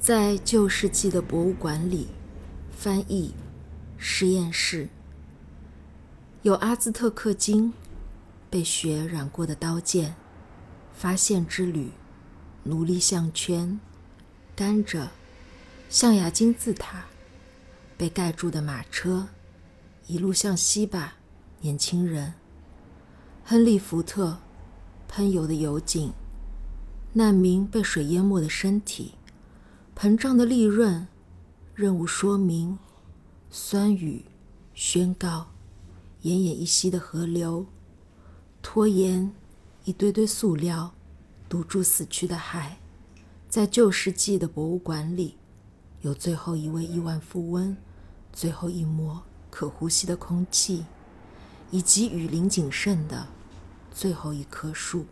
在旧世纪的博物馆里，翻译、实验室，有阿兹特克金、被血染过的刀剑、发现之旅、奴隶项圈、甘蔗、象牙金字塔、被盖住的马车、一路向西吧，年轻人、亨利·福特、喷油的油井、难民被水淹没的身体、膨胀的利润、任务说明、酸雨、宣告、奄奄一息的河流、拖延、一堆堆塑料、堵住死去的海。在旧世纪的博物馆里，有最后一位亿万富翁，最后一抹可呼吸的空气，以及雨林仅剩的最后一棵树。